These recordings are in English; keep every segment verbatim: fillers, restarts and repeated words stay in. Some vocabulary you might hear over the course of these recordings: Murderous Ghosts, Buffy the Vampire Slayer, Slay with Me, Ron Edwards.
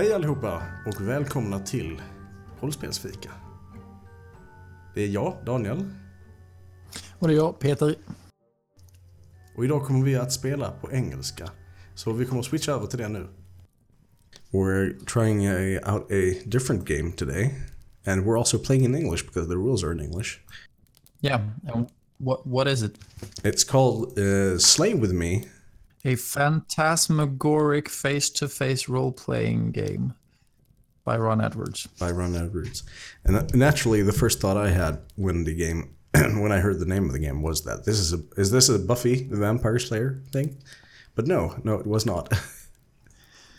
Hej allihopa och välkomna till Rollspelsfika. Det är jag, Daniel. Och det är jag, Peter. Och idag kommer vi att spela på engelska. Så vi kommer att switcha över till det nu. We're trying a, out a different game today. And we're also playing in English because the rules are in English. Yeah. And what, what is it? It's called uh, Slay with Me. A phantasmagoric face-to-face role-playing game by Ron Edwards. By Ron Edwards. And naturally, the first thought I had when the game, when I heard the name of the game, was that this is a is this a Buffy the Vampire Slayer thing? But no, no, it was not.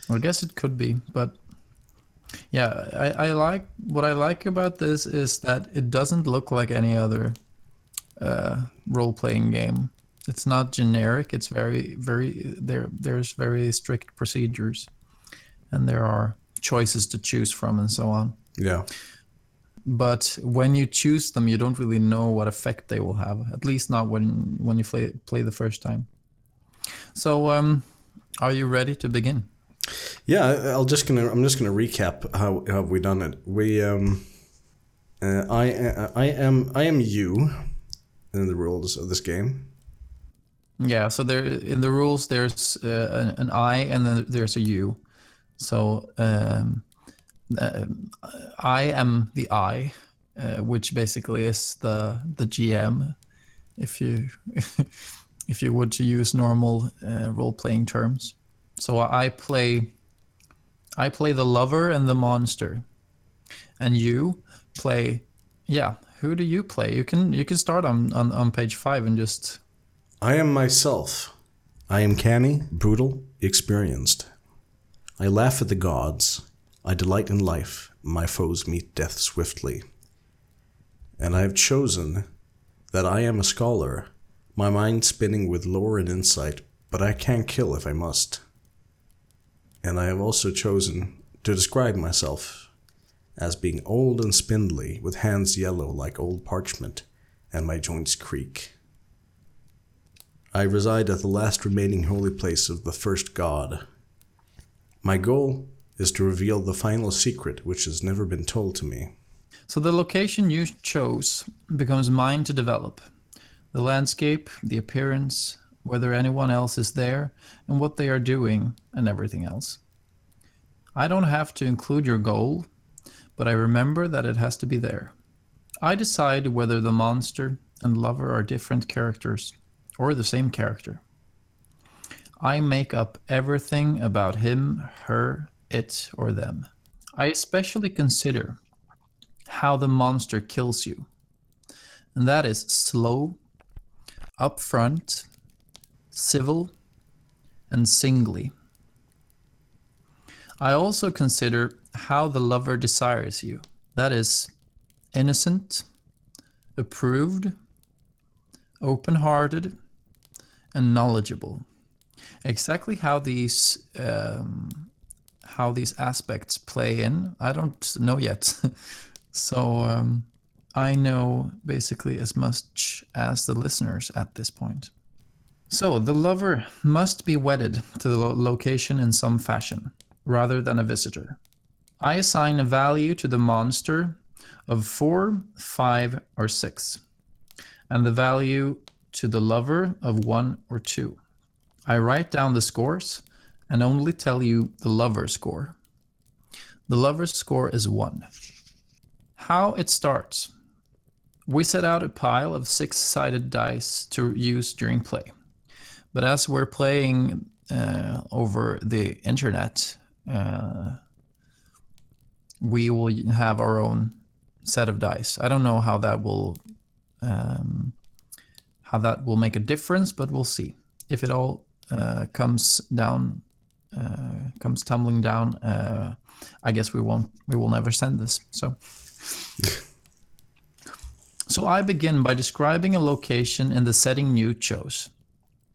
I guess it could be, but yeah, I, I like what I like about this is that it doesn't look like any other uh, role-playing game. It's not generic. It's very, very, there, there's very strict procedures and there are choices to choose from and so on. Yeah. But when you choose them, you don't really know what effect they will have, at least not when, when you play, play the first time. So um, are you ready to begin? Yeah, I'll just gonna, I'm just going to recap how, how we done it. We, um, uh, I, uh, I am, I am you in the rules of this game. Yeah, so there in the rules there's uh, an, an I and then there's a you. So um, uh, I am the I, uh, which basically is the the G M, if you if you would to use normal uh, role-playing terms. So I play I play the lover and the monster, and you play. Yeah, who do you play? You can you can start on on, on page five and just. I am myself. I am canny, brutal, experienced. I laugh at the gods. I delight in life. My foes meet death swiftly. And I have chosen that I am a scholar, my mind spinning with lore and insight, but I can kill if I must. And I have also chosen to describe myself as being old and spindly, with hands yellow like old parchment, and my joints creak. I reside at the last remaining holy place of the first god. My goal is to reveal the final secret which has never been told to me. So the location you chose becomes mine to develop. The landscape, the appearance, whether anyone else is there, and what they are doing, and everything else. I don't have to include your goal, but I remember that it has to be there. I decide whether the monster and lover are different characters. Or the same character. I make up everything about him, her, it, or them. I especially consider how the monster kills you. And that is slow, upfront, civil, and singly. I also consider how the lover desires you. That is innocent, approved, open-hearted, and knowledgeable. Exactly how these um, how these aspects play in, I don't know yet. so um, I know basically as much as the listeners at this point. So the lover must be wedded to the lo- location in some fashion, rather than a visitor. I assign a value to the monster of four, five, or six, and the value to the lover of one or two. I write down the scores and only tell you the lover's score. The lover's score is one. How it starts. We set out a pile of six-sided dice to use during play. But as we're playing uh, over the internet, uh, we will have our own set of dice. I don't know how that will um, how that will make a difference, but we'll see. If it all uh, comes down, uh, comes tumbling down, uh, I guess we won't, we will never send this. So, so I begin by describing a location in the setting you chose,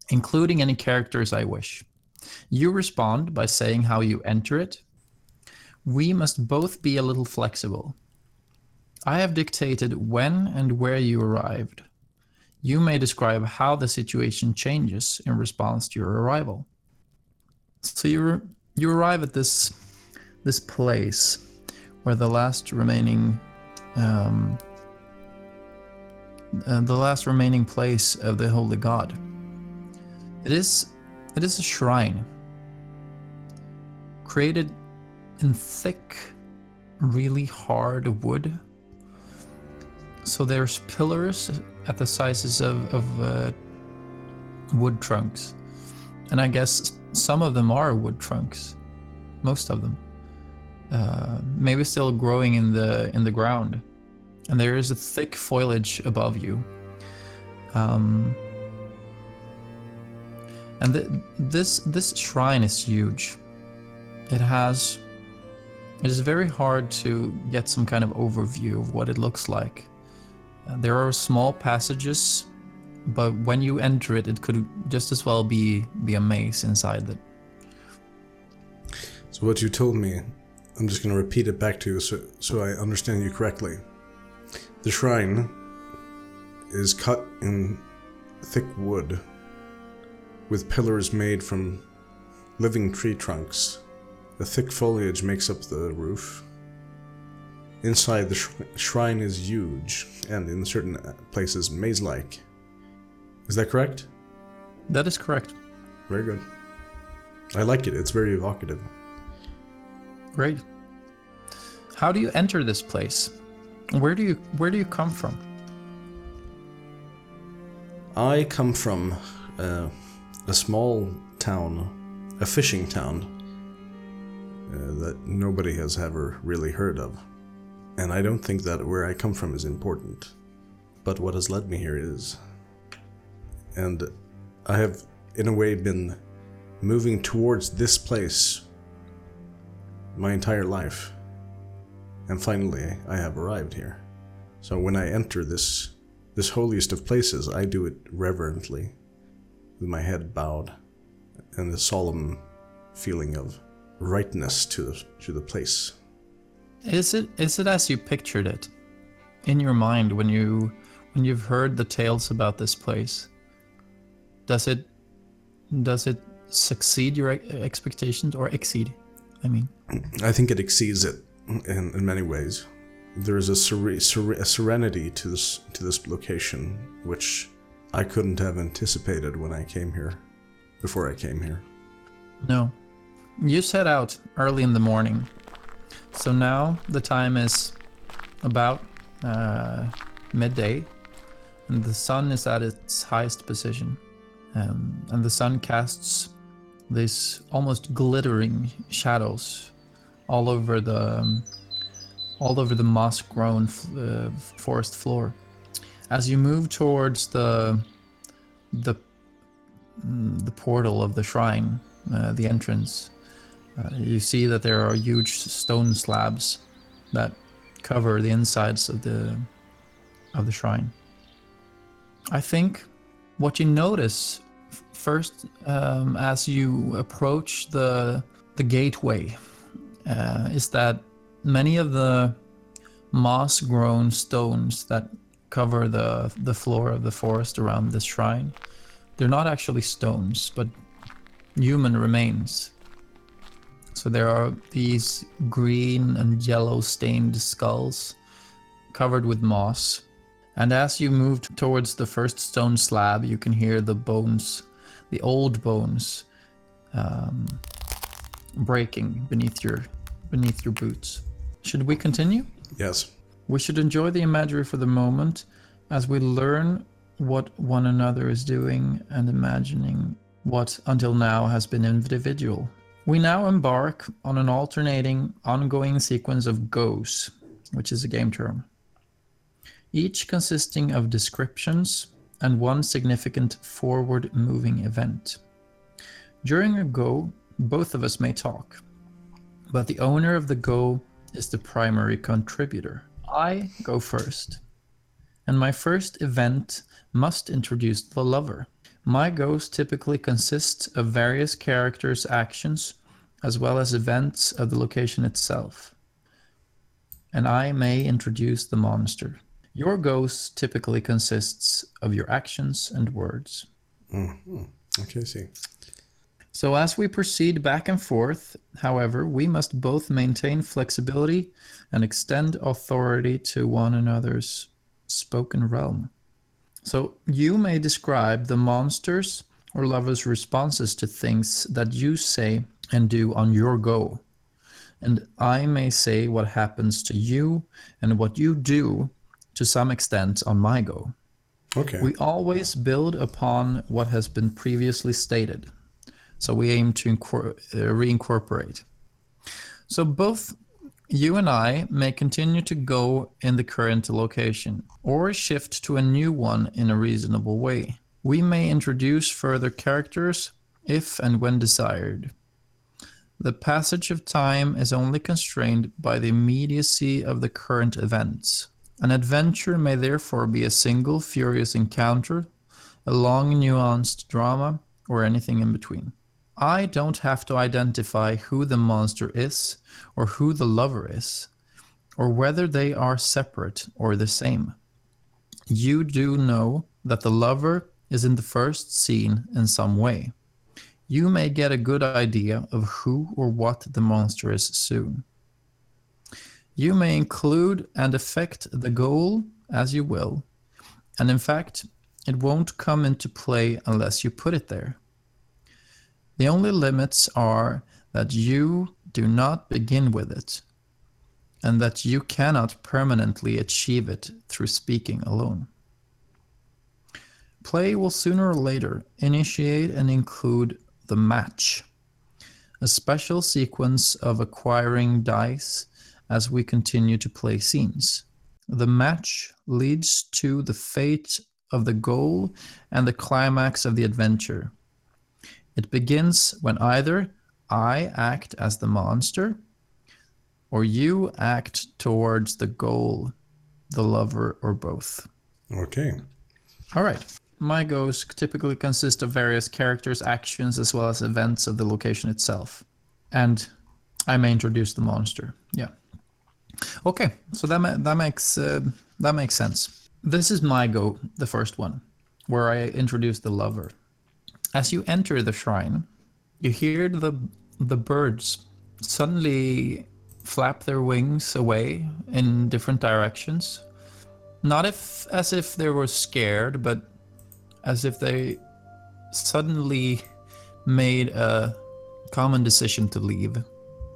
including any characters I wish. You respond by saying how you enter it. We must both be a little flexible. I have dictated when and where you arrived. You may describe how the situation changes in response to your arrival. So you you arrive at this this place where the last remaining um, uh, the last remaining place of the Holy God. It is it is a shrine created in thick, really hard wood. So there's pillars at the sizes of, of uh, wood trunks. And I guess some of them are wood trunks, most of them. Uh, maybe still growing in the in the ground. And there is a thick foliage above you. Um, and th- this this shrine is huge. It has, it is very hard to get some kind of overview of what it looks like. There are small passages, but when you enter it, it could just as well be, be a maze inside it. So what you told me, I'm just going to repeat it back to you so, so I understand you correctly. The shrine is cut in thick wood with pillars made from living tree trunks. The thick foliage makes up the roof. Inside, the sh- shrine is huge, and in certain places, maze-like. Is that correct? That is correct. Very good. I like it. It's very evocative. Great. How do you enter this place? Where do you where do you come from? I come from uh, a small town, a fishing town, uh, that nobody has ever really heard of. And I don't think that where I come from is important. But what has led me here is. And I have, in a way, been moving towards this place my entire life. And finally, I have arrived here. So when I enter this, this holiest of places, I do it reverently, with my head bowed, and the solemn feeling of rightness to the, to the place. Is it is it as you pictured it, in your mind when you when you've heard the tales about this place? Does it does it succeed your expectations or exceed? I mean, I think it exceeds it in, in many ways. There is a, ser- ser- a serenity to this to this location which I couldn't have anticipated when I came here, before I came here. No, you set out early in the morning. So now the time is about uh, midday, and the sun is at its highest position. Um, and the sun casts these almost glittering shadows all over the um, all over the moss-grown f- uh, forest floor. As you move towards the the mm, the portal of the shrine, uh, the entrance. Uh, you see that there are huge stone slabs that cover the insides of the of the shrine. I think what you notice f- first um, as you approach the the gateway uh, is that many of the moss-grown stones that cover the the floor of the forest around this shrine, they're not actually stones, but human remains. So there are these green and yellow stained skulls covered with moss. And as you move towards the first stone slab, you can hear the bones, the old bones, um, breaking beneath your beneath your boots. Should we continue? Yes. We should enjoy the imagery for the moment as we learn what one another is doing and imagining what until now has been individual. We now embark on an alternating, ongoing sequence of goes, which is a game term, each consisting of descriptions and one significant forward-moving event. During a go, both of us may talk, but the owner of the go is the primary contributor. I go first, and my first event must introduce the lover. My goes typically consist of various characters' actions as well as events of the location itself, and I may introduce the monster. Your goes typically consists of your actions and words. Mm-hmm. Okay, I see. So as we proceed back and forth, however, we must both maintain flexibility and extend authority to one another's spoken realm. So you may describe the monster's or lover's responses to things that you say and do on your go. And I may say what happens to you and what you do to some extent on my go. Okay. We always build upon what has been previously stated. So we aim to incorpor- uh, reincorporate. So both you and I may continue to go in the current location or shift to a new one in a reasonable way. We may introduce further characters if and when desired. The passage of time is only constrained by the immediacy of the current events. An adventure may therefore be a single furious encounter, a long nuanced drama, or anything in between. I don't have to identify who the monster is, or who the lover is, or whether they are separate or the same. You do know that the lover is in the first scene in some way. You may get a good idea of who or what the monster is soon. You may include and affect the goal as you will, and in fact, it won't come into play unless you put it there. The only limits are that you do not begin with it, and that you cannot permanently achieve it through speaking alone. Play will sooner or later initiate and include the match, a special sequence of acquiring dice as we continue to play scenes. The match leads to the fate of the goal and the climax of the adventure. It begins when either I act as the monster or you act towards the goal, the lover, or both. Okay. All right. My goals typically consist of various characters, actions, as well as events of the location itself. And I may introduce the monster. Yeah. Okay. So that ma- that makes uh, that makes sense. This is my go, the first one, where I introduce the lover. As you enter the shrine, you hear the the birds suddenly flap their wings away in different directions. Not if, as if they were scared, but as if they suddenly made a common decision to leave.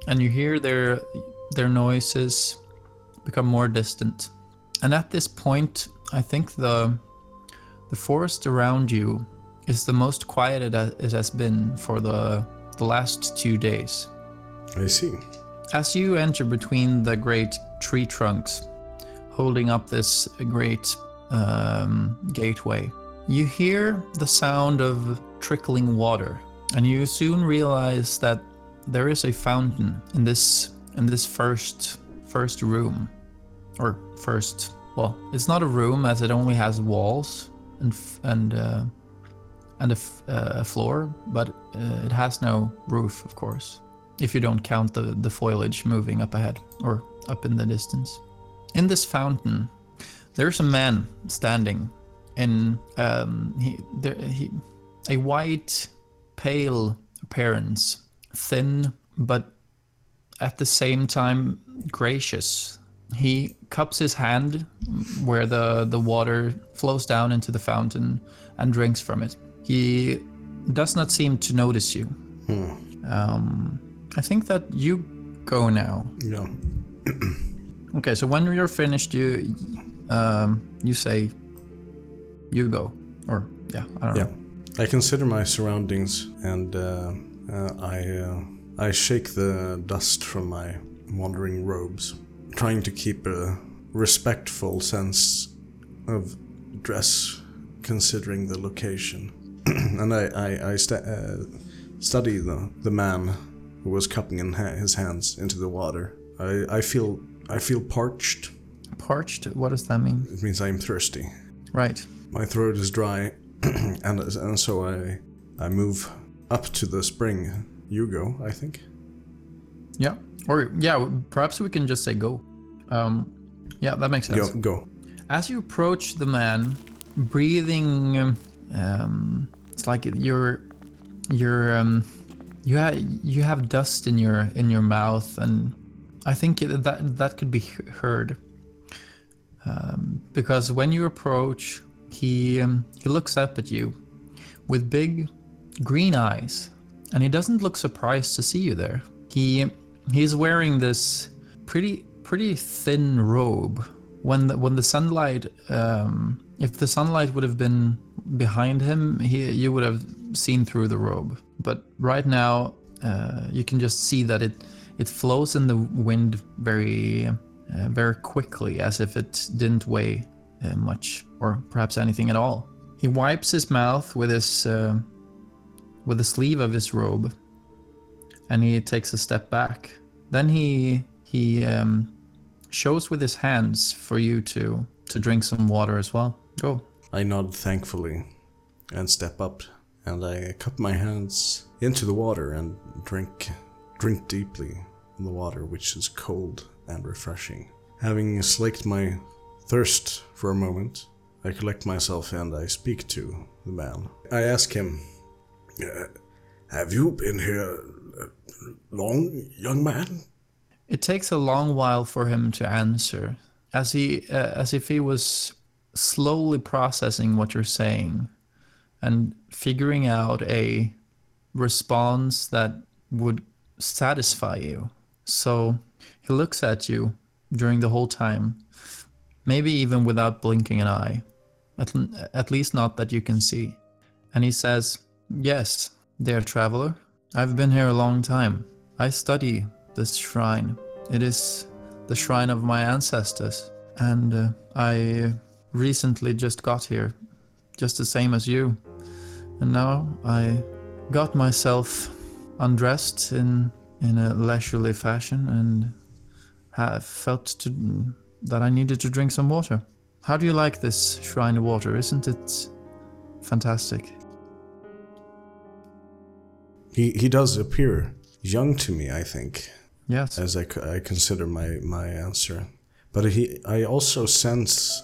And you hear their their noises become more distant. And at this point, I think the the forest around you is the most quiet it has been for the, the last two days. I see. As you enter between the great tree trunks, holding up this great um, gateway, you hear the sound of trickling water, and you soon realize that there is a fountain in this in this first first room. Or first, well, it's not a room as it only has walls and f- and uh, and a, f- uh, a floor, but uh, it has no roof, of course, if you don't count the, the foliage moving up ahead or up in the distance. In this fountain, there's a man standing in um, he, there, he, a white, pale appearance, thin, but at the same time gracious. He cups his hand where the, the water flows down into the fountain and drinks from it. He does not seem to notice you. Hmm. Um, I think that you go now. Yeah. Okay, so when you're finished, you um, you say you go. Or, yeah, I don't yeah. know. I consider my surroundings and uh, uh, I, uh, I shake the dust from my wandering robes, trying to keep a respectful sense of dress considering the location. And I, I, I stu- uh, study the, the man who was cupping in ha- his hands into the water. I, I feel I feel parched. Parched? What does that mean? It means I'm thirsty. Right. My throat is dry, and and so I I move up to the spring. You go, I think. Yeah. Or, yeah, perhaps we can just say go. Um, yeah, that makes sense. Go, go. As you approach the man, breathing, um, it's like your your um, You have you have dust in your in your mouth, and I think that that could be heard. Um, because when you approach, he um, he looks up at you with big green eyes, and he doesn't look surprised to see you there. He he's wearing this pretty pretty thin robe. When the, when the sunlight, um, if the sunlight would have been behind him, he you would have seen through the robe. But right now, uh, you can just see that it it flows in the wind very uh, very quickly, as if it didn't weigh uh, much, or perhaps anything at all. He wipes his mouth with his uh, with the sleeve of his robe, and he takes a step back. Then he he. Um, shows with his hands for you to to drink some water as well. Go. I nod thankfully and step up, and I cup my hands into the water and drink drink deeply in the water, which is cold and refreshing. Having slaked my thirst for a moment, I collect myself and I speak to the man. I ask him, uh, have you been here long, young man? It takes a long while for him to answer, as he, uh, as if he was slowly processing what you're saying and figuring out a response that would satisfy you. So he looks at you during the whole time, maybe even without blinking an eye, at, at least not that you can see. And he says, "Yes, dear traveler, I've been here a long time. I study this shrine. It is the shrine of my ancestors, and uh, I recently just got here, just the same as you. And now I got myself undressed in in a leisurely fashion, and have felt to, that I needed to drink some water. How do you like this shrine of water? Isn't it fantastic?" He he does appear young to me, I think. Yes. As I, I consider my, my answer. But he, I also sense,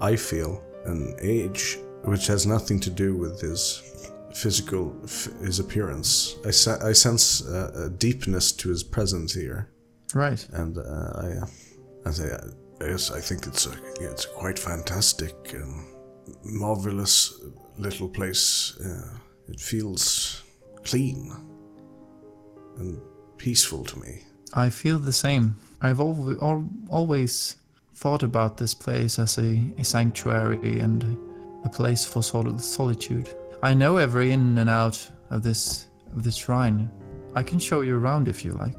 I feel, an age, which has nothing to do with his physical, f- his appearance. I, se- I sense uh, a deepness to his presence here. Right. And uh, I, I, say, I, yes, I think it's a, it's a quite fantastic, um, marvelous little place. Uh, it feels clean and peaceful to me. I feel the same. I've al- al- always thought about this place as a, a sanctuary and a place for sol- solitude. I know every in and out of this of this shrine. I can show you around if you like.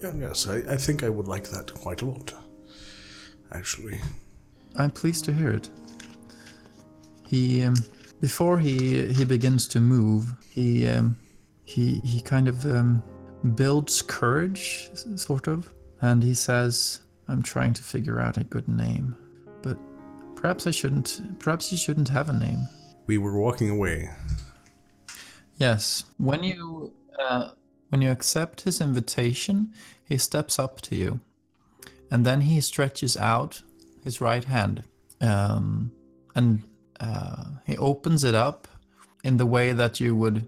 Yes, I, I think I would like that quite a lot, actually. I'm pleased to hear it. He, um, before he he begins to move, he... Um, He he kind of um, builds courage, sort of, and he says, "I'm trying to figure out a good name, but perhaps I shouldn't. Perhaps you shouldn't have a name." We were walking away. Yes. When you uh, when you accept his invitation, he steps up to you, and then he stretches out his right hand, um, and uh, he opens it up in the way that you would.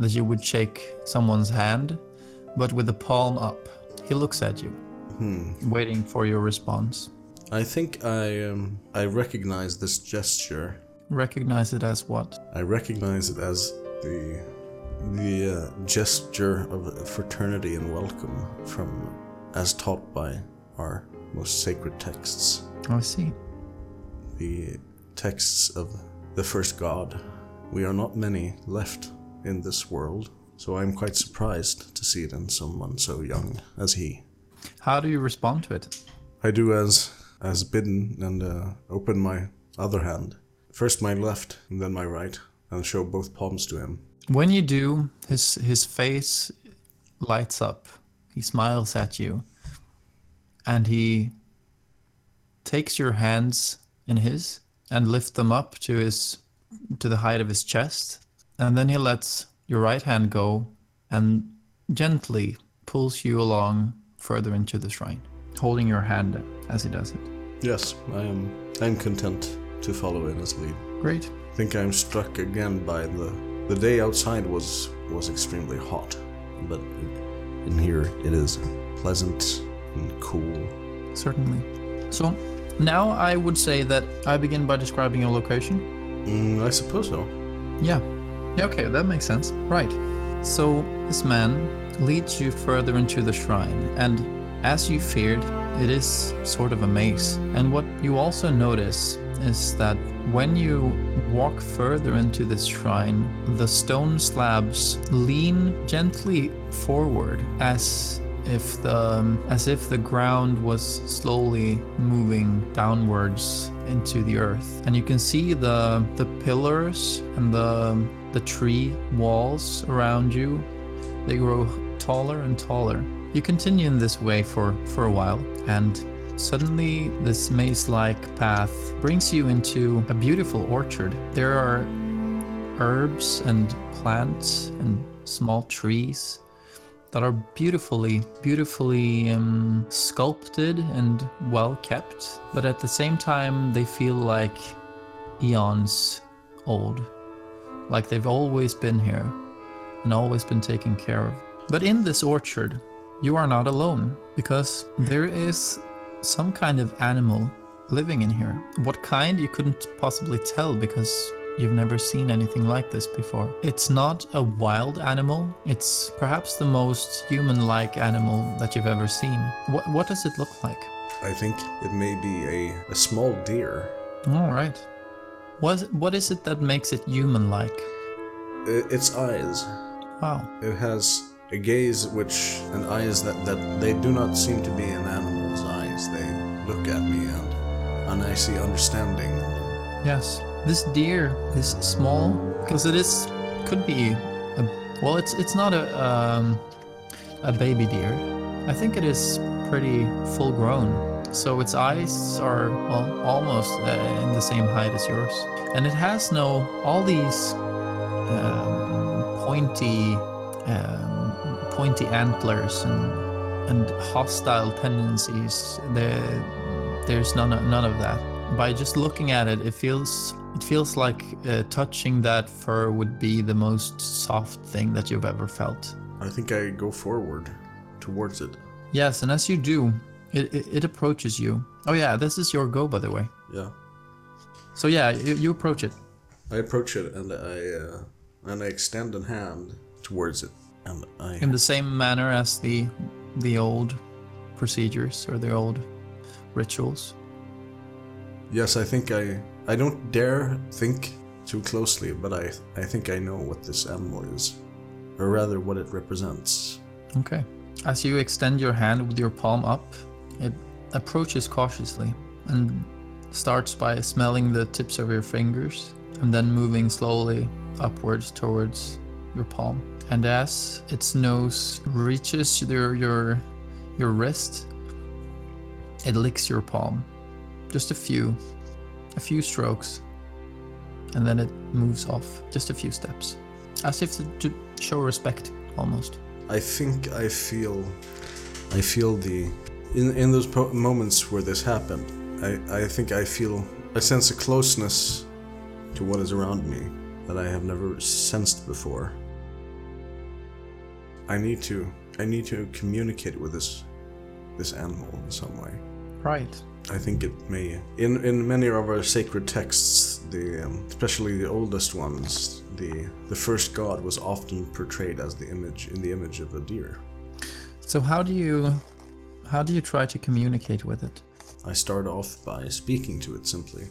that you would shake someone's hand, but with the palm up. He looks at you, hmm. waiting for your response. I think I um, I recognize this gesture. Recognize it as what? I recognize it as the the uh, gesture of fraternity and welcome, from as taught by our most sacred texts. I see. The texts of the first God. We are not many left in this world, so I'm quite surprised to see it in someone so young as he. How do you respond to it? I do as as bidden, and uh, open my other hand. First my left, and then my right, and show both palms to him. When you do, his his face lights up. He smiles at you, and he takes your hands in his and lifts them up to his to the height of his chest. And then he lets your right hand go and gently pulls you along further into the shrine, holding your hand as he does it. Yes, I am I'm content to follow in his lead. Great. I think I'm struck again by the... The day outside was was extremely hot, but in here it is pleasant and cool. Certainly. So, now I would say that I begin by describing your location. Mm, I suppose so. Yeah. Yeah, okay, that makes sense. Right. So, this man leads you further into the shrine, and as you feared, it is sort of a maze. And what you also notice is that when you walk further into this shrine, the stone slabs lean gently forward as if the um, as if the ground was slowly moving downwards into the earth. And you can see the the pillars and the the tree walls around you. They grow taller and taller. You continue in this way for, for a while, and suddenly this maze-like path brings you into a beautiful orchard. There are herbs and plants and small trees that are beautifully, beautifully um, sculpted and well kept, but at the same time they feel like eons old, like they've always been here and always been taken care of. But in this orchard, you are not alone, because there is some kind of animal living in here. What kind, you couldn't possibly tell because you've never seen anything like this before. It's not a wild animal. It's perhaps the most human-like animal that you've ever seen. What, what does it look like? I think it may be a, a small deer. All right. What, what is it that makes it human-like? Its eyes. Wow. It has a gaze which, and eyes that, that they do not seem to be an animal's eyes. They look at me and, and I see understanding. Yes. This deer is small because it is, could be, a, well, it's it's not a um, a baby deer. I think it is pretty full grown. So its eyes are, well, almost uh, in the same height as yours. And it has no, all these um, pointy, um, pointy antlers and and hostile tendencies. There, there's none of, none of that. By just looking at it, it feels it feels like uh, touching that fur would be the most soft thing that you've ever felt. I think I go forward towards it. Yes, and as you do, it it, it approaches you. Oh yeah, this is your go, by the way. Yeah. So yeah, you, you approach it. I approach it and I uh, and I extend a hand towards it. And I in the same manner as the the old procedures or the old rituals. Yes, I think I... I don't dare think too closely, but I I think I know what this animal is. Or rather, what it represents. Okay. As you extend your hand with your palm up, it approaches cautiously and starts by smelling the tips of your fingers and then moving slowly upwards towards your palm. And as its nose reaches your your, your wrist, it licks your palm. Just a few, a few strokes, and then it moves off just a few steps, as if to, to show respect, almost. I think I feel, I feel the, in, in those po- moments where this happened, I, I think I feel, I sense a closeness to what is around me that I have never sensed before. I need to, I need to communicate with this, this animal in some way. Right. I think it may, in, in many of our sacred texts, the um, especially the oldest ones, the the first god was often portrayed as the image in the image of a deer. So how do you how do you try to communicate with it? I start off by speaking to it simply,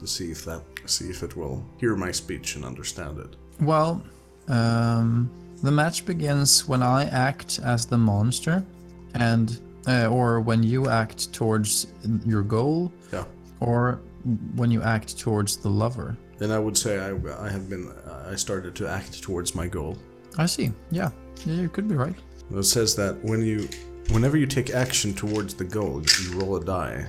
to see if that see if it will hear my speech and understand it. Well, um, the match begins when I act as the monster, and. Uh, or when you act towards your goal, yeah. Or when you act towards the lover. Then I would say I, I have been. I started to act towards my goal. I see. Yeah, yeah, you could be right. It says that when you, whenever you take action towards the goal, you roll a die.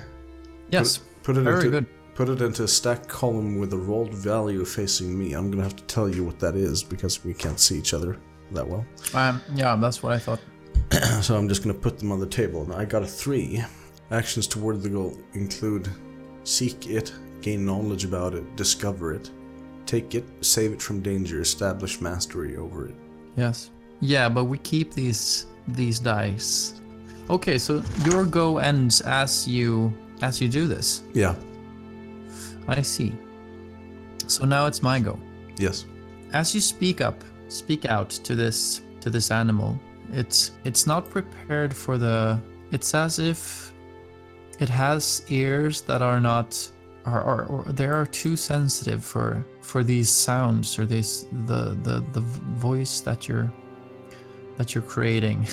Yes. Put, put it Very into, good. Put it into a stack column with a rolled value facing me. I'm gonna have to tell you what that is because we can't see each other that well. Um. Yeah, that's what I thought. So I'm just going to put them on the table. Now I got a three. Actions toward the goal include seek it, gain knowledge about it, discover it, take it, save it from danger, establish mastery over it. Yes. Yeah, but we keep these these dice. Okay, so your go ends as you as you do this. Yeah. I see. So now it's my go. Yes. As you speak up, speak out to this to this animal. It's it's not prepared for the. It's as if it has ears that are not. Are are or they are too sensitive for for these sounds or these the the the voice that you're that you're creating,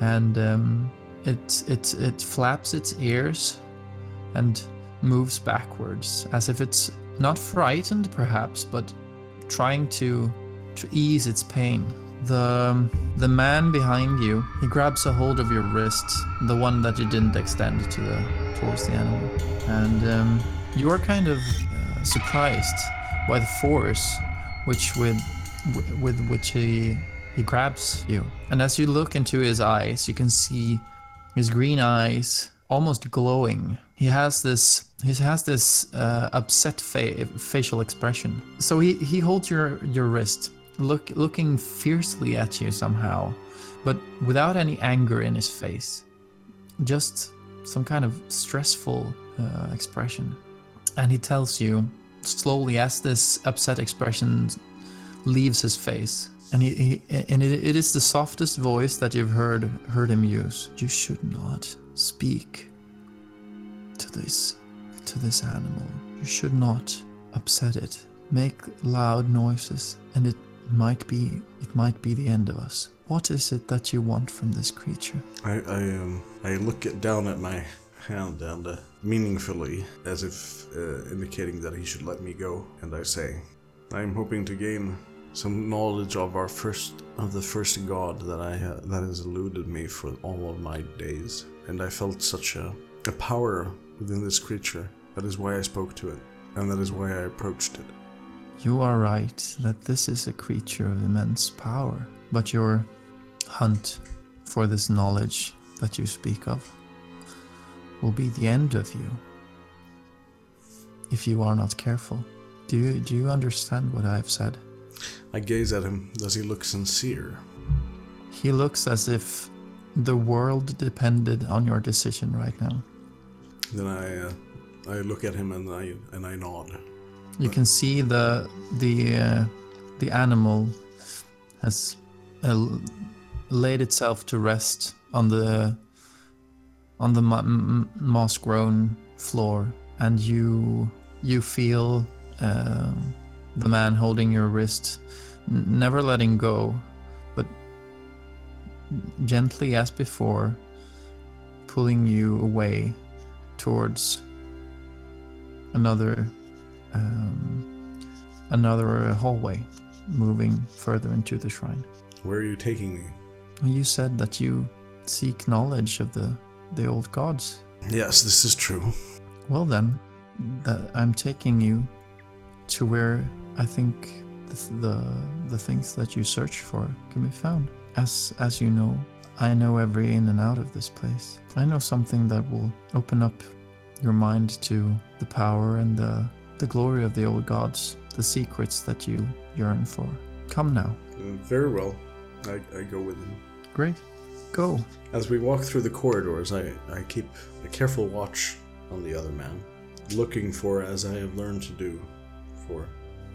and um, it it it flaps its ears and moves backwards as if it's not frightened, perhaps, but trying to to ease its pain. The the man behind you, he grabs a hold of your wrist, the one that you didn't extend to the towards the animal, and um, you are kind of uh, surprised by the force which with with which he he grabs you. And as you look into his eyes, you can see his green eyes almost glowing. He has this he has this uh, upset fa- facial expression. So he, he holds your, your wrist, look looking fiercely at you somehow, but without any anger in his face, just some kind of stressful uh, expression. And he tells you slowly as this upset expression leaves his face, and he, he and it, it is the softest voice that you've heard heard him use. You should not speak to this to this animal. You should not upset it. Make loud noises, and it might be it might be the end of us. What is it that you want from this creature? I I um I look it down at my hand and uh, meaningfully, as if uh, indicating that he should let me go, and I say, I'm hoping to gain some knowledge of our first of the first god that I ha- that has eluded me for all of my days, and I felt such a a power within this creature. That is why I spoke to it, and that is why I approached it. You are right that this is a creature of immense power, but your hunt for this knowledge that you speak of will be the end of you if you are not careful. Do you, do you understand what I've said? I gaze at him. Does he look sincere? He looks as if the world depended on your decision right now. Then I, uh, I look at him and I and I nod. You can see the the uh, the animal has uh, laid itself to rest on the on the m- moss-grown floor, and you you feel uh, the man holding your wrist, n- never letting go, but gently as before, pulling you away towards another um, another hallway, moving further into the shrine. Where are you taking me? You said that you seek knowledge of the, the old gods. Yes, this is true. Well then, that I'm taking you to where I think the, the the things that you search for can be found. As as you know, I know every in and out of this place. I know something that will open up your mind to the power and the, the glory of the old gods, the secrets that you yearn for. Come now. Uh, very well. I, I go with him. Great. Go. As we walk through the corridors, I, I keep a careful watch on the other man, looking for, as I have learned to do, for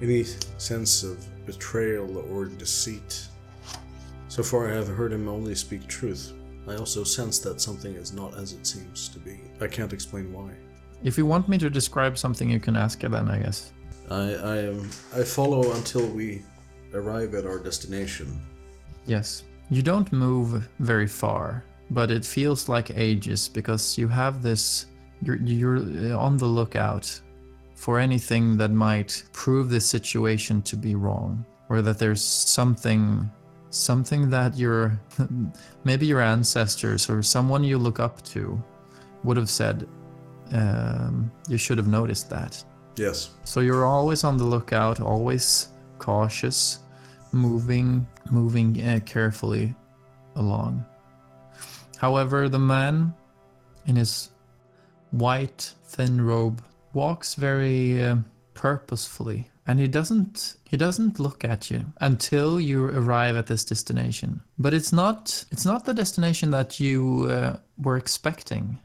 any sense of betrayal or deceit. So far, I have heard him only speak truth. I also sense that something is not as it seems to be. I can't explain why. If you want me to describe something, you can ask it then, I guess. I I, um, I follow until we arrive at our destination. Yes. You don't move very far, but it feels like ages because you have this... You're, you're on the lookout for anything that might prove this situation to be wrong, or that there's something... Something that your, maybe your ancestors or someone you look up to would have said, um, you should have noticed that. Yes. So you're always on the lookout, always cautious, moving, moving uh, carefully along. However, the man in his white, thin robe walks very uh, purposefully and he doesn't he doesn't look at you until you arrive at this destination. But it's not it's not the destination that you uh, were expecting.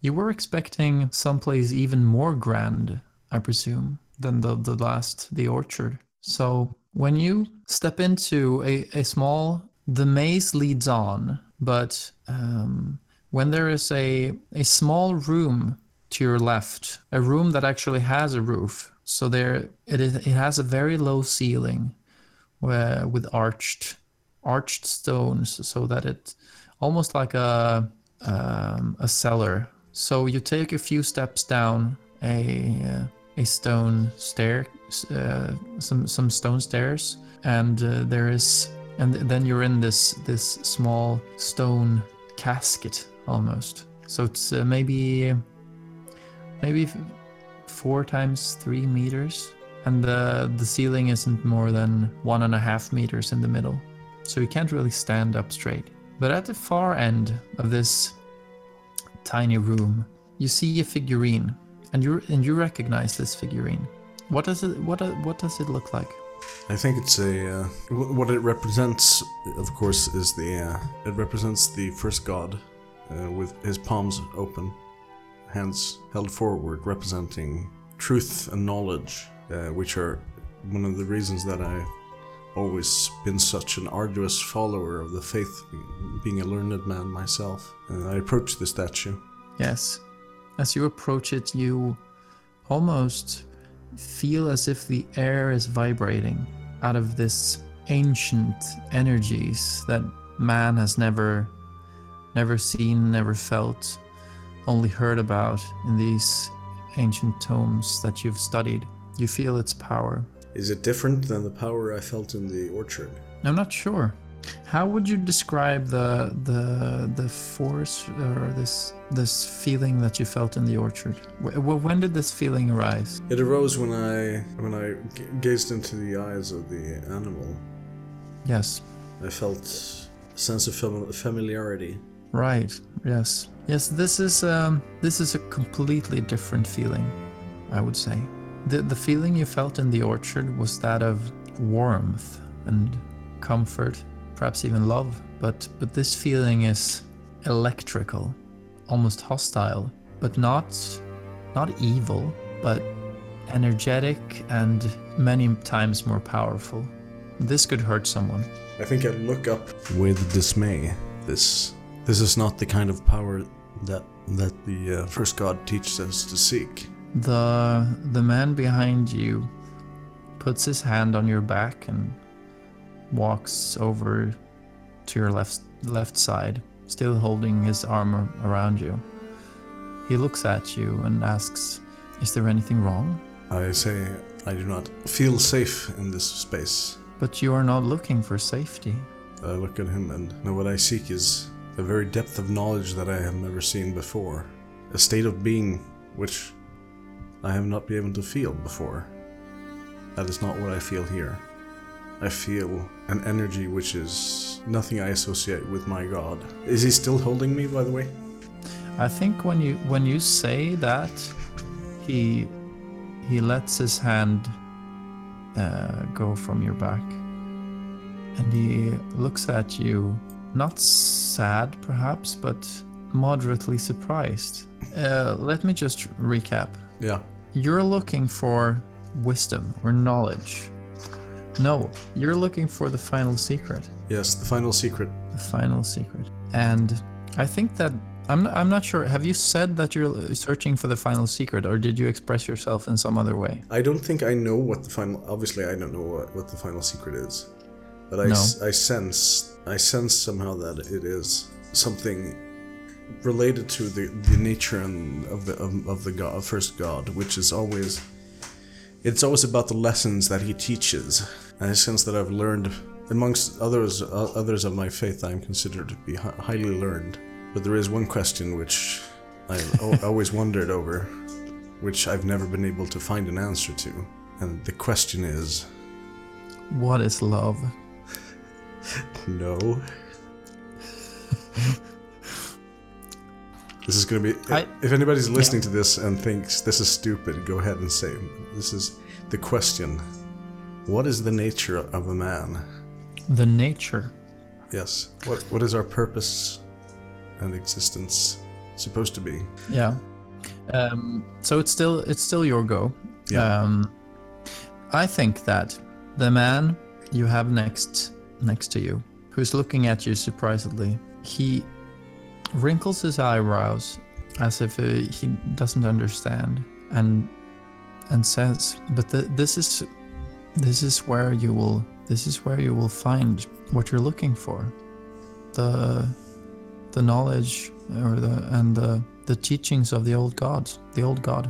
You were expecting someplace even more grand, I presume, than the the last the orchard. So when you step into a, a small, the maze leads on, but um, when there is a a small room to your left, a room that actually has a roof, so there it is, it has a very low ceiling, where with arched arched stones, so that it almost like a um, a cellar. So you take a few steps down a a stone stair, uh, some some stone stairs, and uh, there is. And then you're in this this small stone casket almost. So it's uh, maybe maybe four times three meters, and the the ceiling isn't more than one and a half meters in the middle. So you can't really stand up straight. But at the far end of this tiny room, you see a figurine, and you and you recognize this figurine. What does it what what does it look like? I think it's a, uh, what it represents, of course, is the, uh, it represents the first god, uh, with his palms open, hands held forward, representing truth and knowledge, uh, which are one of the reasons that I've always been such an arduous follower of the faith, being a learned man myself. Uh, I approach the statue. Yes. As you approach it, you almost feel as if the air is vibrating out of this ancient energies that man has never never seen, never felt, only heard about in these ancient tomes that you've studied. You feel its power. Is it different than the power I felt in the orchard? I'm not sure. How would you describe the the the force or this this feeling that you felt in the orchard? W- when did this feeling arise? It arose when I when I g- gazed into the eyes of the animal. Yes. I felt a sense of fam- familiarity. Right. Yes. Yes. This is um this is a completely different feeling, I would say. The the feeling you felt in the orchard was that of warmth and comfort. Perhaps even love, but but this feeling is electrical, almost hostile, but not not evil, but energetic and many times more powerful. This could hurt someone. I think I look up with dismay. This this is not the kind of power that that the uh, first god teaches us to seek. The the man behind you puts his hand on your back and walks over to your left left side, still holding his arm around you. He looks at you and asks, "Is there anything wrong?" I say, "I do not feel safe in this space." But you are not looking for safety. I look at him, and what I seek is the very depth of knowledge that I have never seen before, a state of being which I have not been able to feel before. That is not what I feel here. I feel an energy which is nothing I associate with my god. Is he still holding me, by the way? I think when you when you say that, he he lets his hand uh, go from your back, and he looks at you, not sad perhaps, but moderately surprised. Uh, let me just recap. Yeah. You're looking for wisdom or knowledge. No, you're looking for the final secret. Yes, the final secret. The final secret. And I think that I'm I'm not sure. Have you said that you're searching for the final secret, or did you express yourself in some other way? I don't think I know what the final. Obviously, I don't know what, what the final secret is, but I, no. I sense I sense somehow that it is something related to the, the nature and of the of, of the god, first god, which is always. It's always about the lessons that he teaches, and I sense that I've learned, amongst others uh, others of my faith, I am considered to be hi- highly learned. But there is one question which I've o- always wondered over, which I've never been able to find an answer to. And the question is... What is love? No. This is going to be... I, if anybody's listening yeah. to this and thinks this is stupid, go ahead and say this is... the question, what is the nature of a man? The nature? Yes. What What is our purpose and existence supposed to be? Yeah. Um, so it's still it's still your go. Yeah. Um, I think that the man you have next next to you, who's looking at you surprisingly, he wrinkles his eyebrows as if he doesn't understand, and and says, "But the, this is this is where you will this is where you will find what you're looking for, the the knowledge or the and the." The teachings of the old gods, the old god.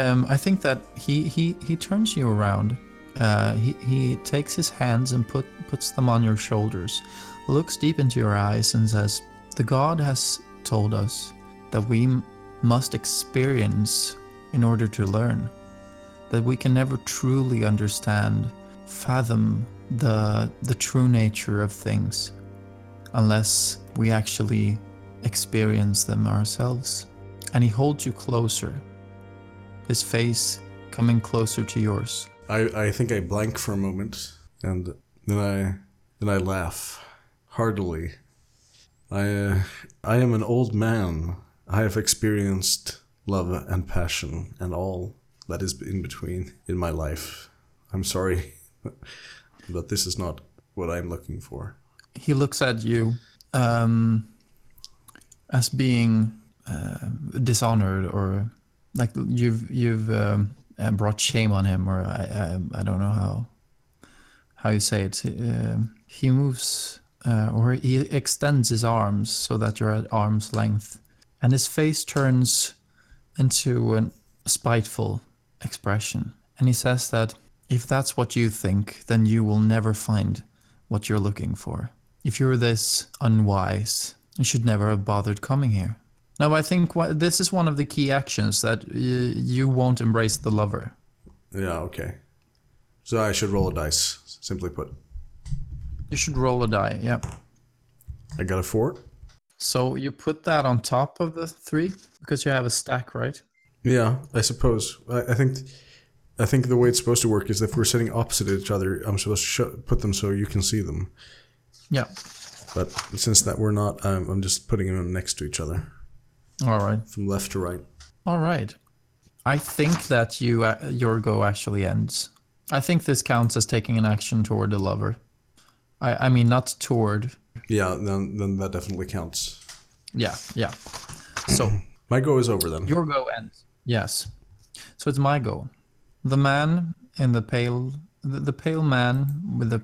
Um, I think that he, he, he turns you around. Uh, he, he takes his hands and put, puts them on your shoulders, looks deep into your eyes and says, "The god has told us that we m- must experience in order to learn, that we can never truly understand, fathom the the true nature of things unless we actually experience them ourselves." And he holds you closer, his face coming closer to yours. I, I think I blank for a moment, and then I then I laugh heartily. I uh, I am an old man. I have experienced love and passion and all that is in between in my life. I'm sorry, but this is not what I'm looking for. He looks at you um, as being uh, dishonored, or like you've you've um, brought shame on him, or I, I I don't know how how you say it. Uh, he moves uh, or he extends his arms so that you're at arm's length, and his face turns into a spiteful expression, and he says that if that's what you think, then you will never find what you're looking for. If you're this unwise, you should never have bothered coming here. Now, I think wh- this is one of the key actions, that y- you won't embrace the lover. Yeah, okay. So I should roll a dice, simply put. You should roll a die, yeah. I got a four. So you put that on top of the three, because you have a stack, right? Yeah, I suppose. I, I think... Th- I think the way it's supposed to work is if we're sitting opposite each other, I'm supposed to sh- put them so you can see them. Yeah. But since that we're not, I'm, I'm just putting them next to each other. All right. From left to right. All right. I think that you uh, your go actually ends. I think this counts as taking an action toward the lover. I, I mean, not toward. Yeah, then, then that definitely counts. Yeah, yeah. So. My go is over then. Your go ends. Yes. So it's my go. The man in the pale, the, the pale man with the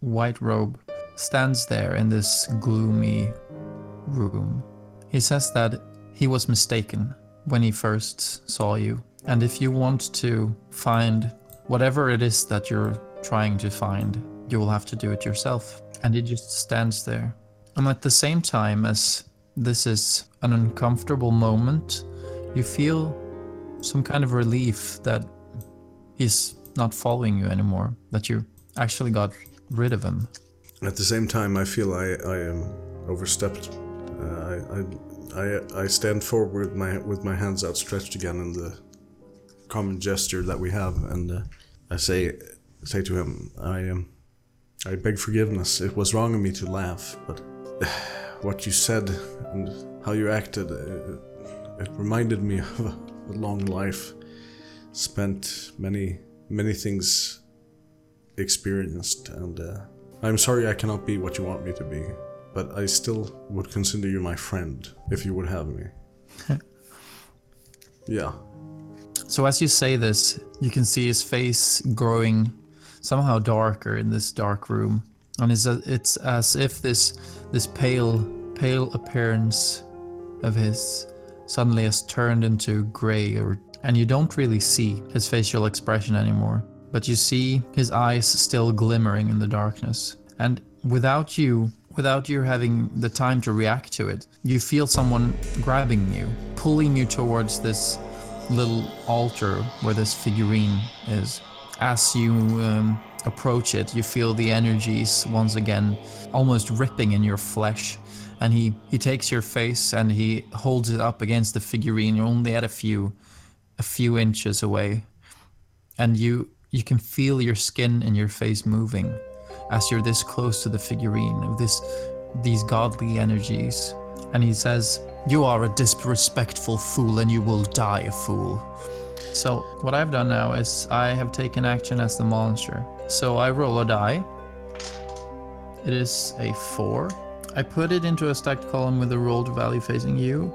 white robe stands there in this gloomy room. He says that he was mistaken when he first saw you. And if you want to find whatever it is that you're trying to find, you will have to do it yourself. And he just stands there. And at the same time as this is an uncomfortable moment, you feel some kind of relief that he's not following you anymore, that you actually got rid of him. At the same time, I feel I, I am overstepped. Uh, I, I I stand forward with my, with my hands outstretched again in the common gesture that we have, and uh, I say say to him, I um, I beg forgiveness. It was wrong of me to laugh, but what you said and how you acted, it, it reminded me of a, a long life. Spent many, many things experienced, and uh, I'm sorry I cannot be what you want me to be, but I still would consider you my friend if you would have me. Yeah. So as you say this, you can see his face growing somehow darker in this dark room, and it's, a, it's as if this this pale, pale appearance of his suddenly has turned into gray or and you don't really see his facial expression anymore, but you see his eyes still glimmering in the darkness. And without you, without you having the time to react to it, you feel someone grabbing you, pulling you towards this little altar where this figurine is. As you um, approach it, you feel the energies once again almost ripping in your flesh. And he, he takes your face and he holds it up against the figurine. You're only at a few, a few inches away. And you, you can feel your skin and your face moving as you're this close to the figurine of this, these godly energies. And he says, "You are a disrespectful fool and you will die a fool." So what I've done now is I have taken action as the monster. So I roll a die. It is a four. I put it into a stacked column with a rolled value facing you.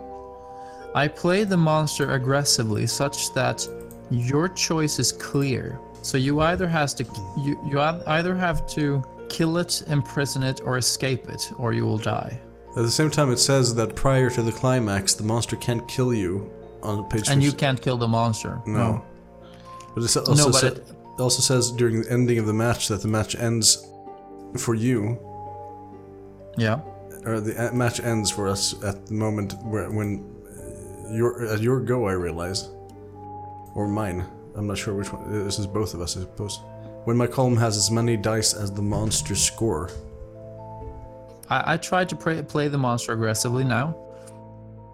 I play the monster aggressively such that your choice is clear. So you either has to you, you either have to kill it, imprison it, or escape it, or you will die. At the same time, it says that prior to the climax, the monster can't kill you on page fifteen. And you can't kill the monster. No. But it also, no, but sa- it... it also says during the ending of the match that the match ends for you. Yeah. Or the match ends for us at the moment where when your at your go, I realize, or mine. I'm not sure which one. This is both of us, I suppose. When my column has as many dice as the monster score. I, I tried to play, play the monster aggressively now.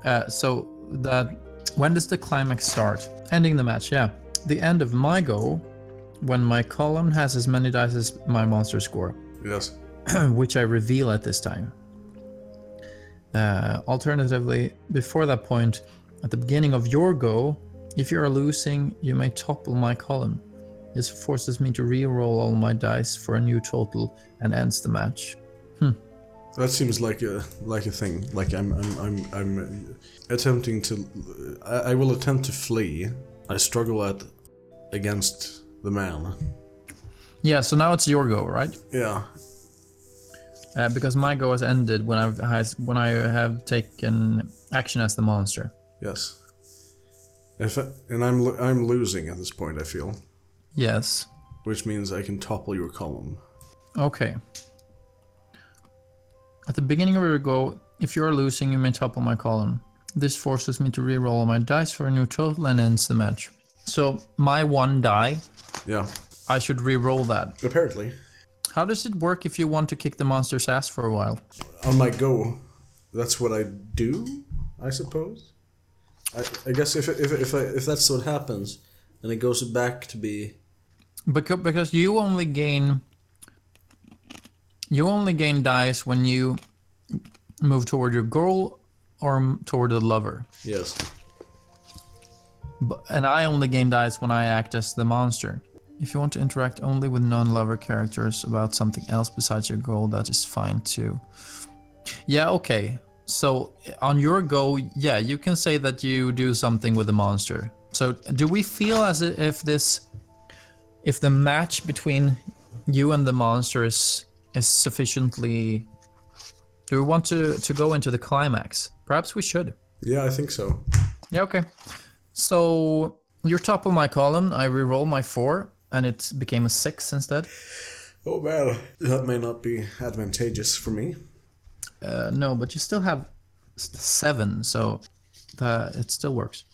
Uh, so that when does the climax start? Ending the match, yeah. The end of my go, when my column has as many dice as my monster score. Yes. Which I reveal at this time. Uh, alternatively, before that point, at the beginning of your go, if you are losing, you may topple my column. This forces me to re-roll all my dice for a new total and ends the match. Hmm. That seems like a like a thing. Like I'm I'm I'm I'm attempting to. I, I will attempt to flee. I struggle at against the man. Yeah. So now it's your go, right? Yeah. Uh, because my go has ended when I've has, when I have taken action as the monster. Yes. If I, and I'm I'm losing at this point, I feel. Yes. Which means I can topple your column. Okay. At the beginning of your go, if you are losing, you may topple my column. This forces me to re-roll all my dice for a new total and ends the match. So my one die. Yeah. I should re-roll that. Apparently. How does it work if you want to kick the monster's ass for a while? On my go, that's what I do, I suppose. I, I guess if if if I, if that's what happens, then it goes back to be. Because because you only gain. You only gain dice when you move toward your goal or toward the lover. Yes. But, and I only gain dice when I act as the monster. If you want to interact only with non-lover characters about something else besides your goal, that is fine too. Yeah, okay. So on your goal, yeah, you can say that you do something with the monster. So do we feel as if this, if the match between you and the monster is, is sufficiently, do we want to, to go into the climax? Perhaps we should. Yeah, I think so. Yeah, okay. So you're top of my column, I reroll my four. And it became a six instead. Oh, well, that may not be advantageous for me. Uh, no, but you still have seven, so uh, it still works.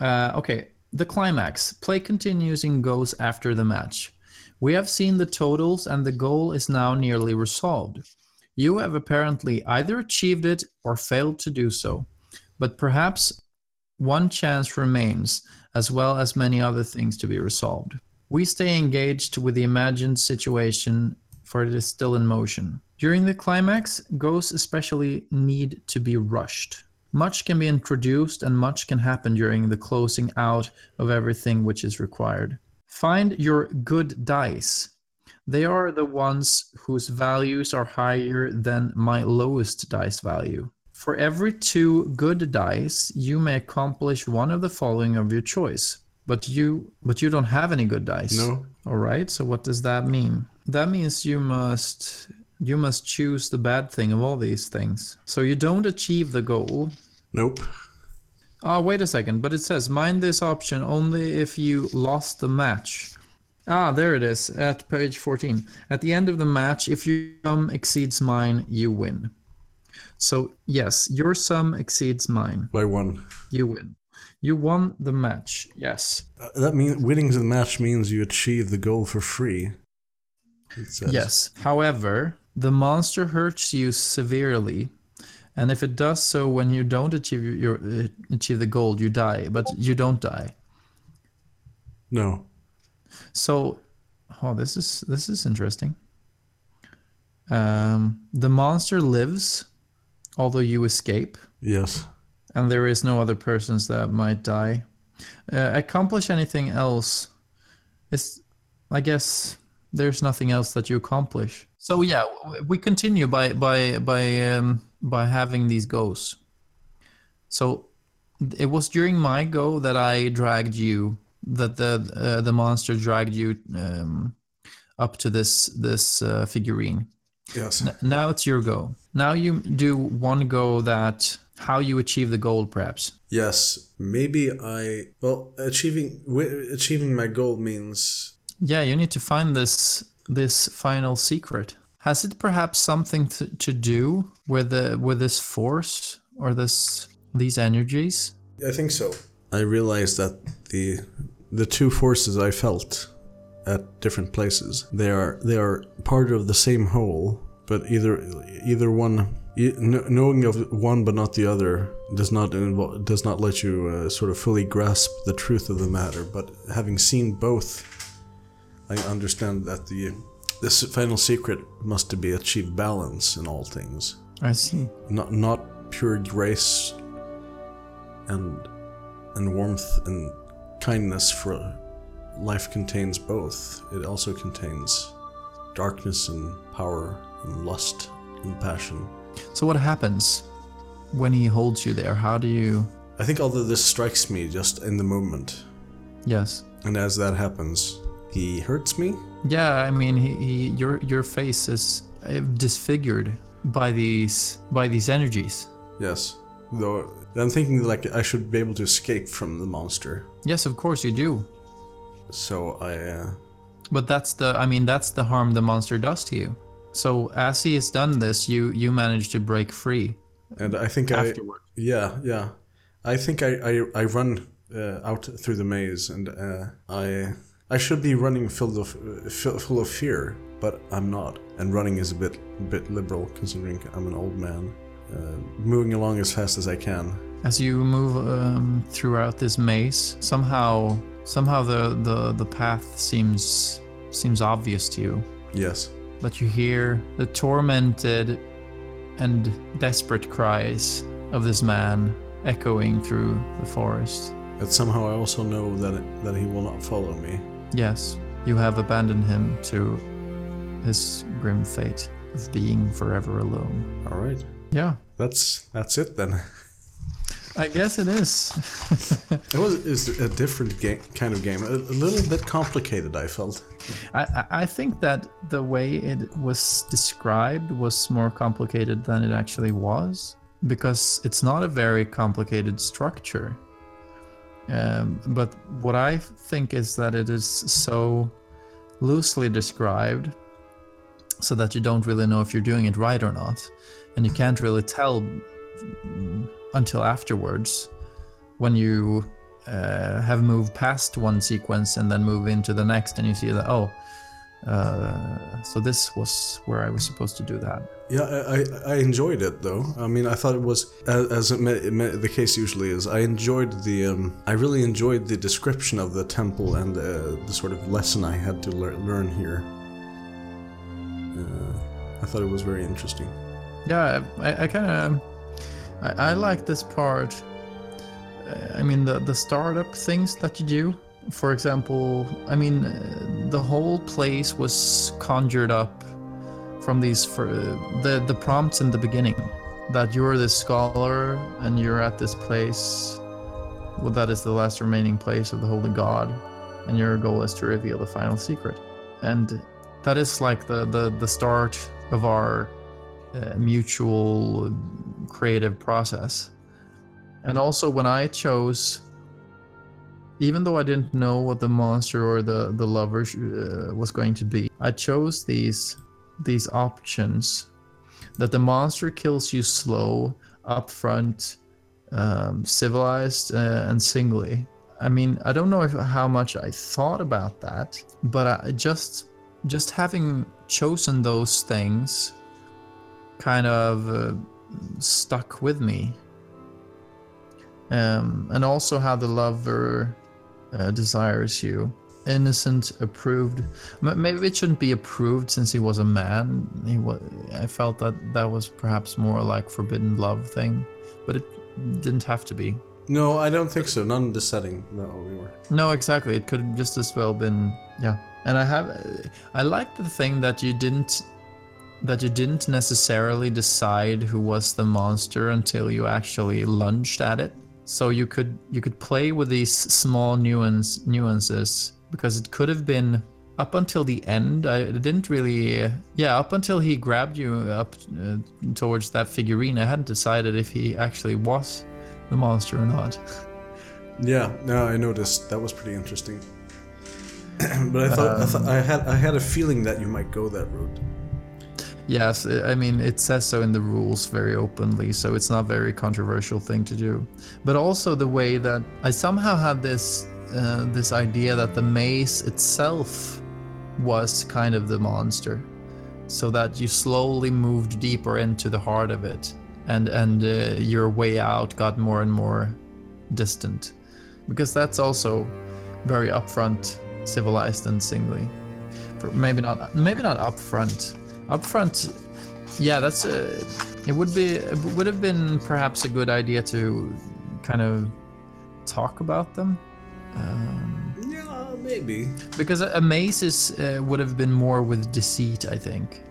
Uh, okay, the climax. Play continues and goes after the match. We have seen the totals, and the goal is now nearly resolved. You have apparently either achieved it or failed to do so, but perhaps one chance remains, as well as many other things to be resolved. We stay engaged with the imagined situation, for it is still in motion. During the climax, ghosts especially need to be rushed. Much can be introduced and much can happen during the closing out of everything which is required. Find your good dice. They are the ones whose values are higher than my lowest dice value. For every two good dice, you may accomplish one of the following of your choice. But you but you don't have any good dice. No. All right, so what does that mean? That means you must you must choose the bad thing of all these things. So you don't achieve the goal. Nope. Oh, wait a second, but it says mind this option only if you lost the match. Ah, there it is, at page fourteen. At the end of the match, if your sum exceeds mine, you win. So, yes, your sum exceeds mine. By one. You win. You won the match, yes. Uh, that means winning the match means you achieve the goal for free. it says. Yes. However, the monster hurts you severely, and if it does so when you don't achieve your uh, achieve the goal, you die. But you don't die. No. So, oh, this is this is interesting. Um, the monster lives, although you escape. Yes. And there is no other persons that might die. Uh, accomplish anything else? It's, I guess, there's nothing else that you accomplish. So yeah, we continue by by by um, by having these goes. So it was during my go that I dragged you, that the uh, the monster dragged you um, up to this this uh, figurine. Yes. N- now it's your go. Now you do one go that. How you achieve the goal, perhaps? Yes, maybe I. Well, achieving achieving my goal means. Yeah, you need to find this this final secret. Has it perhaps something to, to do with the with this force or this these energies? I think so. I realized that the the two forces I felt at different places they are they are part of the same whole, but either either one. Knowing of one but not the other does not involve, does not let you uh, sort of fully grasp the truth of the matter. But having seen both, I understand that the this final secret must be achieve balance in all things. I see. Not not pure grace and and warmth and kindness, for life contains both. It also contains darkness and power and lust and passion. So what happens when he holds you there? How do you... I think although this strikes me just in the moment. Yes. And as that happens, he hurts me? Yeah, I mean, he, he your your face is disfigured by these by these energies. Yes. Though I'm thinking like I should be able to escape from the monster. Yes, of course you do. So I... Uh... But that's the, I mean, that's the harm the monster does to you. So as he has done this, you, you manage to break free. And I think afterward. I yeah yeah, I think I I, I run uh, out through the maze, and uh, I I should be running filled of full of fear, but I'm not. And running is a bit bit liberal considering I'm an old man. Uh, moving along as fast as I can. As you move um, throughout this maze, somehow somehow the, the, the path seems seems obvious to you. Yes. But you hear the tormented and desperate cries of this man echoing through the forest. But somehow I also know that it, that he will not follow me. Yes, you have abandoned him to his grim fate of being forever alone. All right. Yeah. That's that's it then. I guess it is. It was is a different game, kind of game, a, a little bit complicated. I felt. I, I think that the way it was described was more complicated than it actually was, because it's not a very complicated structure. Um, but what I think is that it is so loosely described, so that you don't really know if you're doing it right or not, and you can't really tell. Until afterwards, when you uh, have moved past one sequence and then move into the next, and you see that, oh, uh, so this was where I was supposed to do that. Yeah, I, I enjoyed it though. I mean, I thought it was, as it may, it may, the case usually is, I enjoyed the, um, I really enjoyed the description of the temple and uh, the sort of lesson I had to lear- learn here. Uh, I thought it was very interesting. Yeah, I, I kind of... I, I like this part. I mean, the, the startup things that you do. For example, I mean, uh, the whole place was conjured up from these for, uh, the the prompts in the beginning. That you're this scholar and you're at this place. Well, that is the last remaining place of the Holy God, and your goal is to reveal the final secret. And that is like the the, the start of our uh, mutual. Creative process. And also when I chose, even though I didn't know what the monster or the the lover uh, was going to be, I chose these these options that the monster kills you slow, upfront, um, civilized uh, and singly. I mean, I don't know if how much I thought about that, but I just just having chosen those things kind of uh, stuck with me. Um, and also how the lover uh, desires you. Innocent, approved. M- maybe it shouldn't be approved since he was a man. He was, I felt that that was perhaps more like forbidden love thing, but it didn't have to be. No, I don't think so. None of the setting that we were. No, exactly. It could have just as well been, yeah. And I have, I like the thing that you didn't, that you didn't necessarily decide who was the monster until you actually lunged at it. So you could you could play with these small nuance nuances because it could have been up until the end. I didn't really, yeah, up until he grabbed you up uh, towards that figurine. I hadn't decided if he actually was the monster or not. Yeah, no, I noticed that was pretty interesting. But I thought, um, I thought I had I had a feeling that you might go that route. Yes, I mean it says so in the rules very openly, so it's not a very controversial thing to do. But also the way that I somehow had this uh, this idea that the maze itself was kind of the monster, so that you slowly moved deeper into the heart of it, and and uh, your way out got more and more distant, because that's also very upfront. Civilized and singly, maybe not. Maybe not upfront. Upfront, yeah. That's a, it. Would be it would have been perhaps a good idea to kind of talk about them. Um, yeah, maybe. Because a maze is uh, would have been more with deceit. I think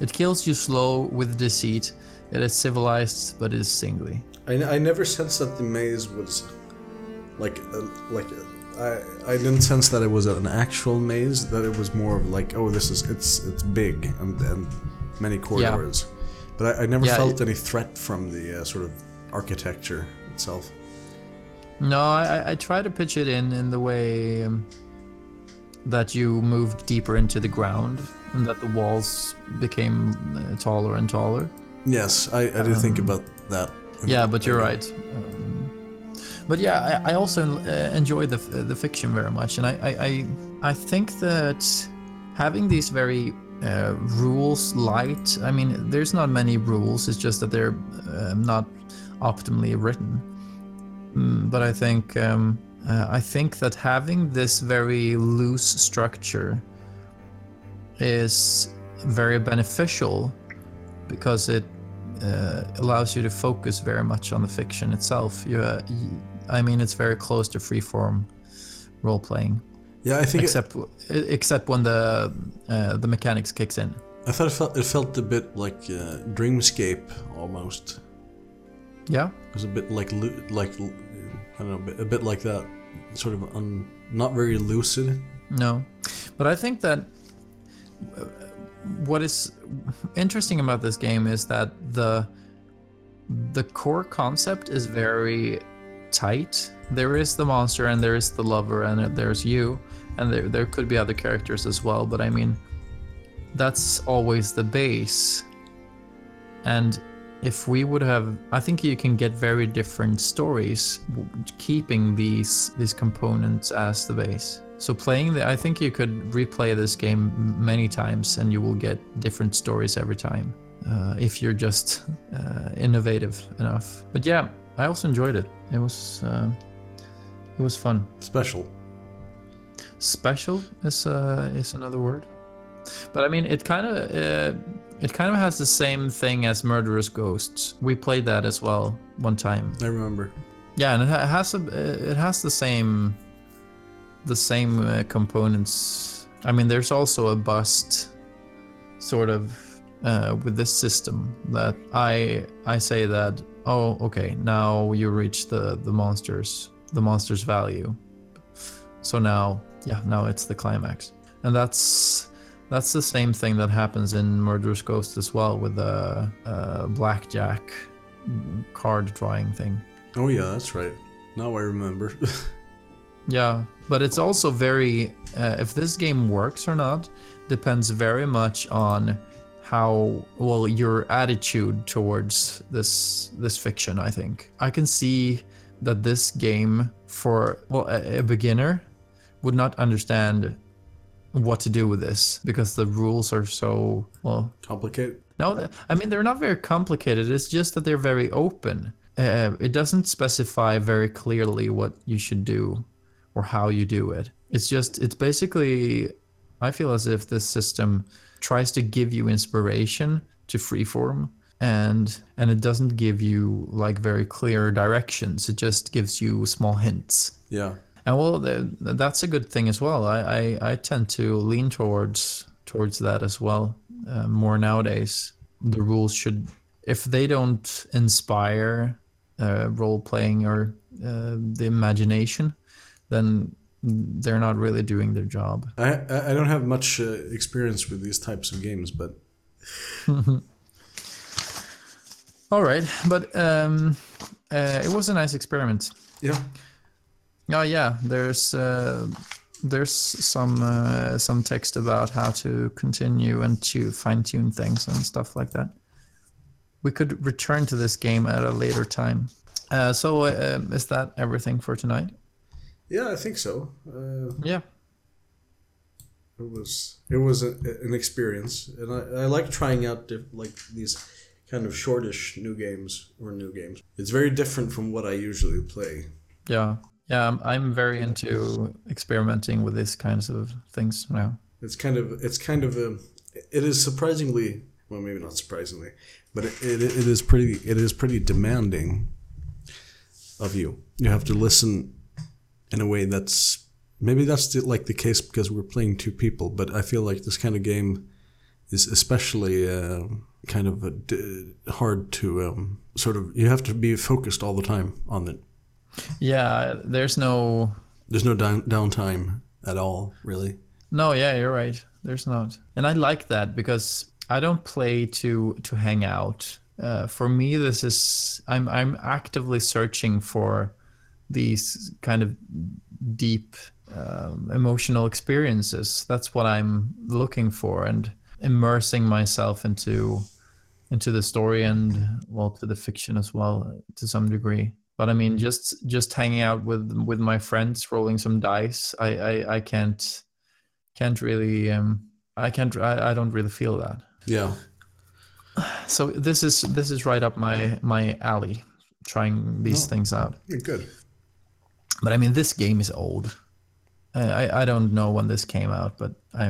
it kills you slow with deceit. It is civilized, but it is singly. I, n- I never sensed that the maze was like a, like. A, I, I didn't sense that it was an actual maze, that it was more of like, oh, this is, it's it's big and, and many corridors. Yeah. But I, I never yeah, felt it, any threat from the uh, sort of architecture itself. No, I, I try to pitch it in in the way um, that you moved deeper into the ground and that the walls became uh, taller and taller. Yes, I, I did um, think about that. Yeah, but you're right. Um, But yeah, I, I also enjoy the the fiction very much, and I I, I think that having these very uh, rules light. I mean, there's not many rules. It's just that they're uh, not optimally written. Mm, but I think um, uh, I think that having this very loose structure is very beneficial because it uh, allows you to focus very much on the fiction itself. You. Uh, you I mean, it's very close to freeform role-playing. Yeah, I think except it, except when the uh, the mechanics kicks in. I thought it felt, it felt a bit like uh, Dreamscape almost. Yeah, it was a bit like like I don't know, a bit like that, sort of un, not very lucid. No, but I think that what is interesting about this game is that the the core concept is very tight. There is the monster and there is the lover and there's you and there there could be other characters as well, but I mean that's always the base. And if we would have, I think you can get very different stories keeping these these components as the base. So playing the, I think you could replay this game many times and you will get different stories every time uh, if you're just uh, innovative enough. But yeah, I also enjoyed it. It was uh, it was fun. Special. Special is uh, is another word, but I mean it kind of uh, it kind of has the same thing as Murderous Ghosts. We played that as well one time. I remember. Yeah, and it has a, it has the same the same uh, components. I mean, there's also a bust sort of uh, with this system that I I say that. Oh, okay, now you reach the, the monster's the monster's value. So now, yeah, now it's the climax. And that's that's the same thing that happens in Murderous Ghost as well with the uh, blackjack card drawing thing. Oh yeah, that's right. Now I remember. Yeah, but it's also very, uh, if this game works or not, depends very much on how well your attitude towards this this fiction. I think I can see that this game for well a, a beginner would not understand what to do with this because the rules are so, well... complicated? No, I mean, they're not very complicated. It's just that they're very open. Uh, it doesn't specify very clearly what you should do or how you do it. It's just, it's basically, I feel as if this system tries to give you inspiration to freeform, and and it doesn't give you like very clear directions. It just gives you small hints. Yeah. And well, the, that's a good thing as well. I, I, I tend to lean towards towards that as well. Uh, more nowadays, the rules should, if they don't inspire uh, role playing or uh, the imagination, then they're not really doing their job. I I don't have much uh, experience with these types of games, but. All right, but um, uh, it was a nice experiment. Yeah. Oh yeah, there's uh, there's some uh, some text about how to continue and to fine-tune things and stuff like that. We could return to this game at a later time. Uh, so uh, is that everything for tonight? Yeah, I think so. Uh, yeah. It was it was a, an experience, and I, I like trying out diff- like these kind of shortish new games or new games. It's very different from what I usually play. Yeah. Yeah, I'm very into experimenting with these kinds of things now. It's kind of, it's kind of, a, it is surprisingly, well, maybe not surprisingly, but it, it it is pretty, it is pretty demanding of you. You have to listen in a way that's, maybe that's the, like the case because we're playing two people, but I feel like this kind of game is especially uh, kind of a d- hard to um, sort of, you have to be focused all the time on it. Yeah, there's no... There's no down, downtime at all, really. No, yeah, you're right. There's not. And I like that because I don't play to to hang out. Uh, for me, this is... I'm I'm actively searching for these kind of deep um, emotional experiences. That's what I'm looking for, and immersing myself into into the story and, well, to the fiction as well, to some degree. But I mean, just just hanging out with with my friends, rolling some dice, I, I, I can't can't really um, I can't I, I don't really feel that. Yeah. So this is this is right up my my alley, trying these oh, things out. You're good. But I mean, this game is old. I, I don't know when this came out, but I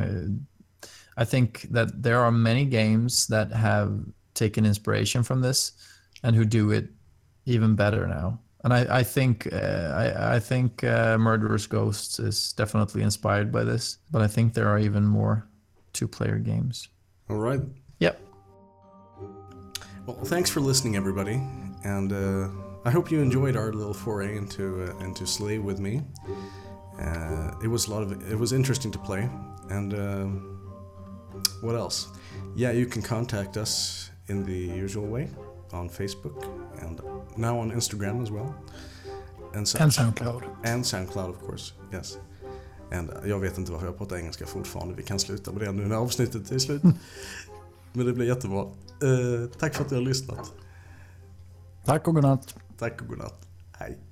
I think that there are many games that have taken inspiration from this, and who do it even better now. And I, I think uh, I, I think uh, Murderous Ghosts is definitely inspired by this, but I think there are even more two-player games. All right. Yep. Well, thanks for listening, everybody, and uh, I hope you enjoyed our little foray into uh, into Slay with Me. Uh, it was a lot of it was interesting to play, and uh, what else? Yeah, you can contact us in the usual way on Facebook and now on Instagram as well, and, so- and SoundCloud and SoundCloud of course, yes. And jag vet inte varför jag pratar engelska fortfarande. Vi kan sluta med det nu när avsnittet är slut. Men det blir jättebra. Uh, tack för att du har lyssnat. Tack och godnatt. Tack och godnatt. Hej.